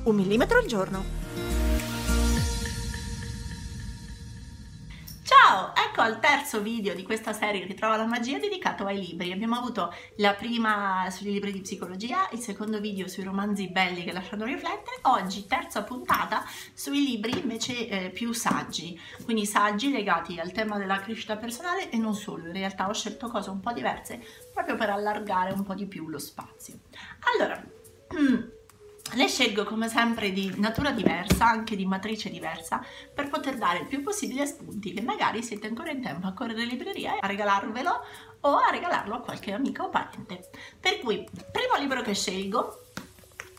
1 millimetro al giorno. Ciao, ecco al terzo video di questa serie Ritrova la magia dedicato ai libri. Abbiamo avuto la prima sui libri di psicologia, il secondo video sui romanzi belli che lasciano riflettere, oggi terza puntata sui libri invece più saggi, quindi saggi legati al tema della crescita personale e non solo. In realtà ho scelto cose un po' diverse proprio per allargare un po' di più lo spazio. Allora, le scelgo come sempre di natura diversa, anche di matrice diversa, per poter dare il più possibile spunti che magari siete ancora in tempo a correre in libreria e a regalarvelo o a regalarlo a qualche amico o parente. Per cui, primo libro che scelgo,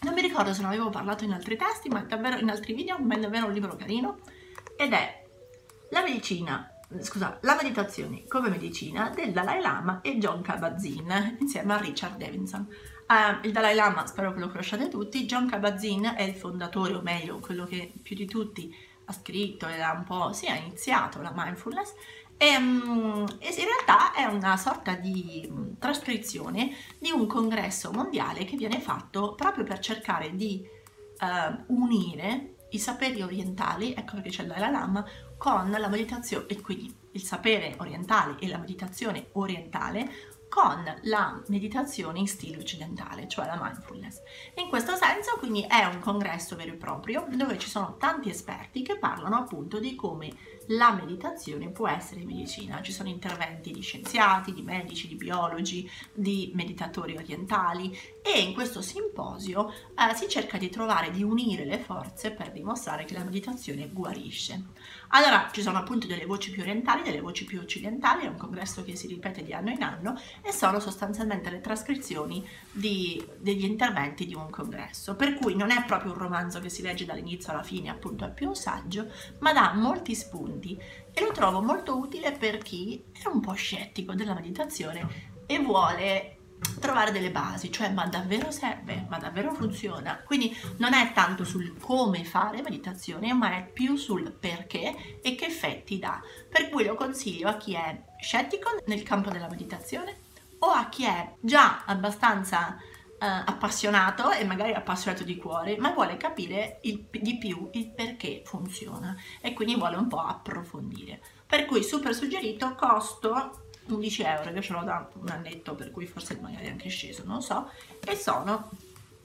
non mi ricordo se ne avevo parlato in altri testi, ma davvero in altri video, ma è davvero un libro carino, ed è La meditazione come medicina del Dalai Lama e Jon Kabat-Zinn insieme a Richard Davidson. Il Dalai Lama spero che lo conosciate tutti. Jon Kabat-Zinn è il fondatore, o meglio quello che più di tutti ha scritto e ha iniziato la mindfulness, e in realtà è una sorta di trascrizione di un congresso mondiale che viene fatto proprio per cercare di unire i saperi orientali, ecco perché c'è il Dalai Lama, con la meditazione, e quindi il sapere orientale e la meditazione orientale con la meditazione in stile occidentale, cioè la mindfulness. In questo senso quindi è un congresso vero e proprio dove ci sono tanti esperti che parlano appunto di come la meditazione può essere medicina. Ci sono interventi di scienziati, di medici, di biologi, di meditatori orientali, e in questo simposio si cerca di trovare, di unire le forze per dimostrare che la meditazione guarisce. Allora ci sono appunto delle voci più orientali, delle voci più occidentali, è un congresso che si ripete di anno in anno e sono sostanzialmente le trascrizioni degli interventi di un congresso, per cui non è proprio un romanzo che si legge dall'inizio alla fine, appunto è più un saggio, ma dà molti spunti e lo trovo molto utile per chi è un po' scettico della meditazione e vuole trovare delle basi, cioè ma davvero serve, ma davvero funziona. Quindi non è tanto sul come fare meditazione, ma è più sul perché e che effetti dà, per cui lo consiglio a chi è scettico nel campo della meditazione o a chi è già abbastanza appassionato e magari appassionato di cuore, ma vuole capire di più il perché funziona e quindi vuole un po' approfondire. Per cui super suggerito, costo 11 euro, io ce l'ho da un annetto, per cui forse magari è anche sceso, non so, e sono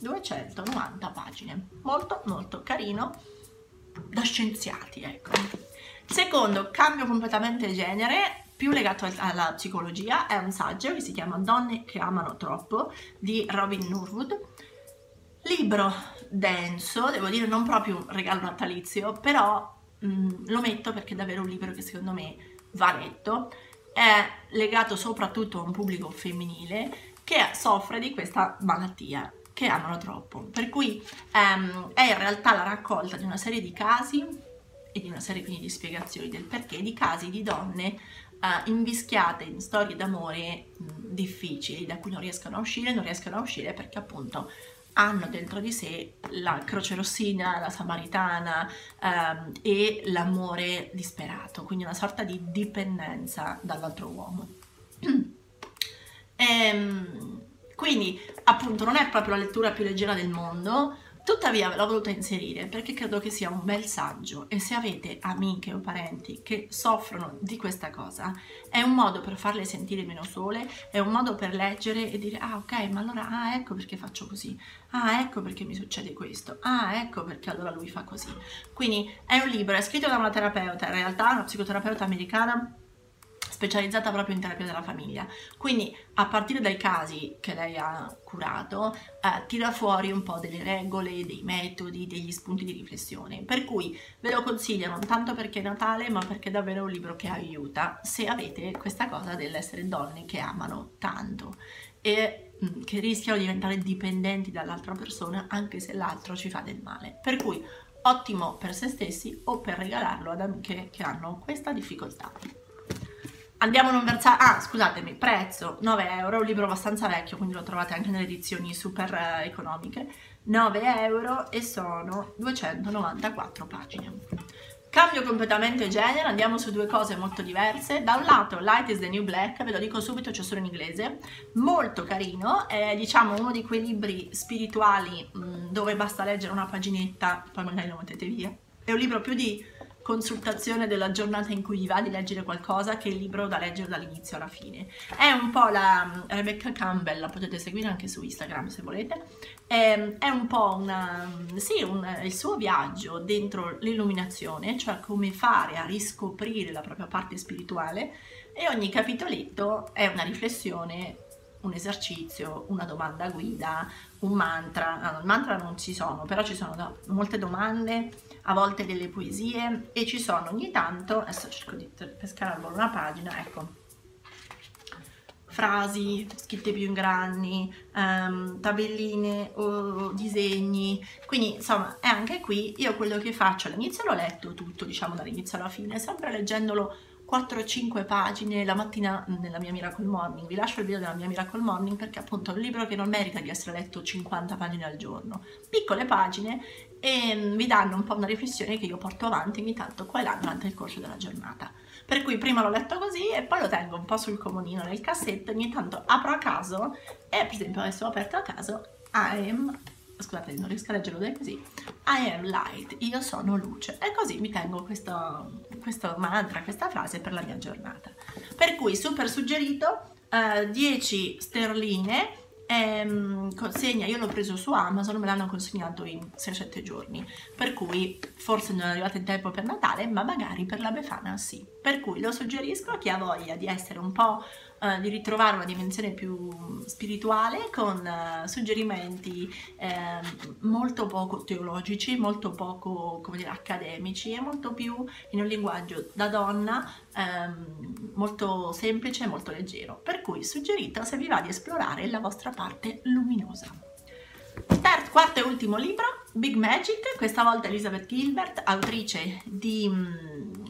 290 pagine, molto molto carino, da scienziati, ecco. Secondo, cambio completamente genere, più legato alla psicologia, è un saggio che si chiama Donne che amano troppo di Robin Norwood. Libro denso, devo dire, non proprio un regalo natalizio, però lo metto perché è davvero un libro che secondo me va letto. È legato soprattutto a un pubblico femminile che soffre di questa malattia, che amano troppo, per cui è in realtà la raccolta di una serie di casi e di una serie quindi di spiegazioni del perché, di casi di donne invischiate in storie d'amore difficili, da cui non riescono a uscire perché appunto hanno dentro di sé la croce rossina, la samaritana e l'amore disperato, quindi una sorta di dipendenza dall'altro uomo. Quindi appunto non è proprio la lettura più leggera del mondo, tuttavia l'ho voluta inserire perché credo che sia un bel saggio, e se avete amiche o parenti che soffrono di questa cosa è un modo per farle sentire meno sole, è un modo per leggere e dire ah ok, ma allora ecco perché faccio così, ah ecco perché mi succede questo, ah ecco perché allora lui fa così. Quindi è un libro, è scritto da una terapeuta, in realtà una psicoterapeuta americana specializzata proprio in terapia della famiglia, quindi a partire dai casi che lei ha curato tira fuori un po' delle regole, dei metodi, degli spunti di riflessione, per cui ve lo consiglio non tanto perché è Natale, ma perché è davvero un libro che aiuta se avete questa cosa dell'essere donne che amano tanto. e che rischiano di diventare dipendenti dall'altra persona anche se l'altro ci fa del male. Per cui ottimo per se stessi o per regalarlo ad amiche che hanno questa difficoltà. Andiamo a un versare, scusatemi, prezzo 9 euro, un libro abbastanza vecchio quindi lo trovate anche nelle edizioni super economiche, 9 euro, e sono 294 pagine. Cambio completamente genere, andiamo su due cose molto diverse. Da un lato Light is the New Black, ve lo dico subito, c'è solo in inglese, molto carino, è diciamo uno di quei libri spirituali dove basta leggere una paginetta, poi magari lo mettete via. È un libro più di consultazione della giornata in cui vi va di leggere qualcosa che il libro da leggere dall'inizio alla fine. È un po' la Rebecca Campbell, la potete seguire anche su Instagram se volete, è un po' il suo viaggio dentro l'illuminazione, cioè come fare a riscoprire la propria parte spirituale, e ogni capitoletto è una riflessione, un esercizio, una domanda guida, un mantra. Ah, no, il mantra non ci sono, però ci sono molte domande, a volte delle poesie, e ci sono ogni tanto, adesso cerco di pescare al volo una pagina, ecco, frasi scritte più in grandi, tabelline o disegni, quindi insomma è anche qui. Io quello che faccio all'inizio l'ho letto tutto, diciamo dall'inizio alla fine, sempre leggendolo 4-5 pagine la mattina nella mia Miracle Morning. Vi lascio il video della mia Miracle Morning perché appunto è un libro che non merita di essere letto 50 pagine al giorno, piccole pagine, e vi danno un po' una riflessione che io porto avanti ogni tanto qua e là durante il corso della giornata. Per cui prima l'ho letto così e poi lo tengo un po' sul comodino nel cassetto, ogni tanto apro a caso, e per esempio adesso ho aperto a caso scusate, non riesco a leggerlo così, I am light, io sono luce, e così mi tengo questo mantra, questa frase per la mia giornata. Per cui super suggerito, 10 sterline, consegna, io l'ho preso su Amazon, me l'hanno consegnato in 6-7 giorni, per cui forse non è arrivato in tempo per Natale, ma magari per la Befana sì. Per cui lo suggerisco a chi ha voglia di essere un po', di ritrovare una dimensione più spirituale, con suggerimenti molto poco teologici, molto poco, come dire, accademici, e molto più in un linguaggio da donna, molto semplice e molto leggero. Per cui suggerita se vi va di esplorare la vostra parte luminosa. Quarto e ultimo libro, Big Magic, questa volta Elizabeth Gilbert, autrice di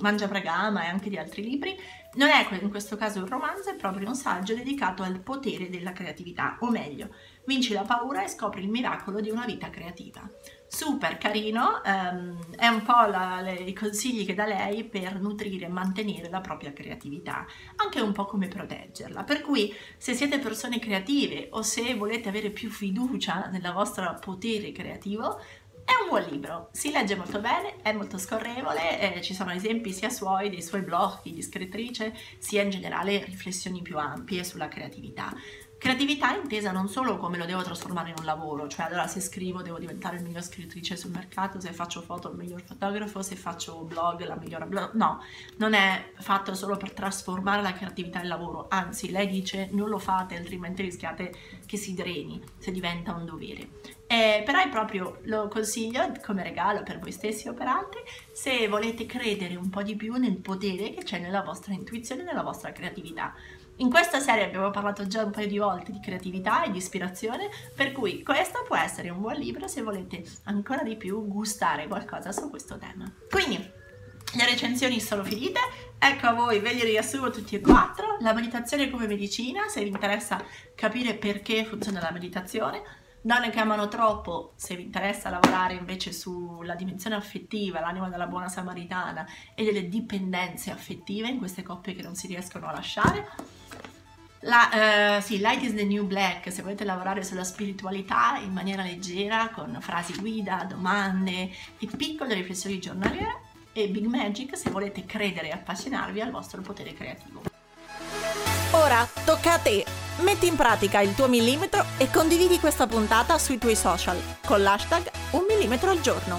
Mangia Prega Ama e anche di altri libri. Non è in questo caso un romanzo, è proprio un saggio dedicato al potere della creatività, o meglio, vinci la paura e scopri il miracolo di una vita creativa. Super carino, è un po' i consigli che dà lei per nutrire e mantenere la propria creatività, anche un po' come proteggerla. Per cui se siete persone creative o se volete avere più fiducia nel vostro potere creativo, è un buon libro, si legge molto bene, è molto scorrevole, ci sono esempi sia suoi, dei suoi blog di scrittrice, sia in generale riflessioni più ampie sulla creatività. Creatività intesa non solo come lo devo trasformare in un lavoro, cioè allora se scrivo devo diventare la miglior scrittrice sul mercato, se faccio foto il miglior fotografo, se faccio blog la migliore blog, no, non è fatto solo per trasformare la creatività in lavoro, anzi lei dice non lo fate altrimenti rischiate che si dreni, se diventa un dovere. Però è proprio, lo consiglio come regalo per voi stessi o per altri, se volete credere un po' di più nel potere che c'è nella vostra intuizione e nella vostra creatività. In questa serie abbiamo parlato già un paio di volte di creatività e di ispirazione, per cui questo può essere un buon libro se volete ancora di più gustare qualcosa su questo tema. Quindi le recensioni sono finite, ecco a voi, ve li riassumo tutti e quattro: la meditazione come medicina, se vi interessa capire perché funziona la meditazione; donne che amano troppo, se vi interessa lavorare invece sulla dimensione affettiva, l'anima della buona samaritana e delle dipendenze affettive in queste coppie che non si riescono a lasciare; Light is the New Black, se volete lavorare sulla spiritualità in maniera leggera, con frasi guida, domande e piccole riflessioni giornaliere; e Big Magic, se volete credere e appassionarvi al vostro potere creativo. Ora tocca a te! Metti in pratica il tuo millimetro e condividi questa puntata sui tuoi social con l'hashtag 1 millimetro al giorno.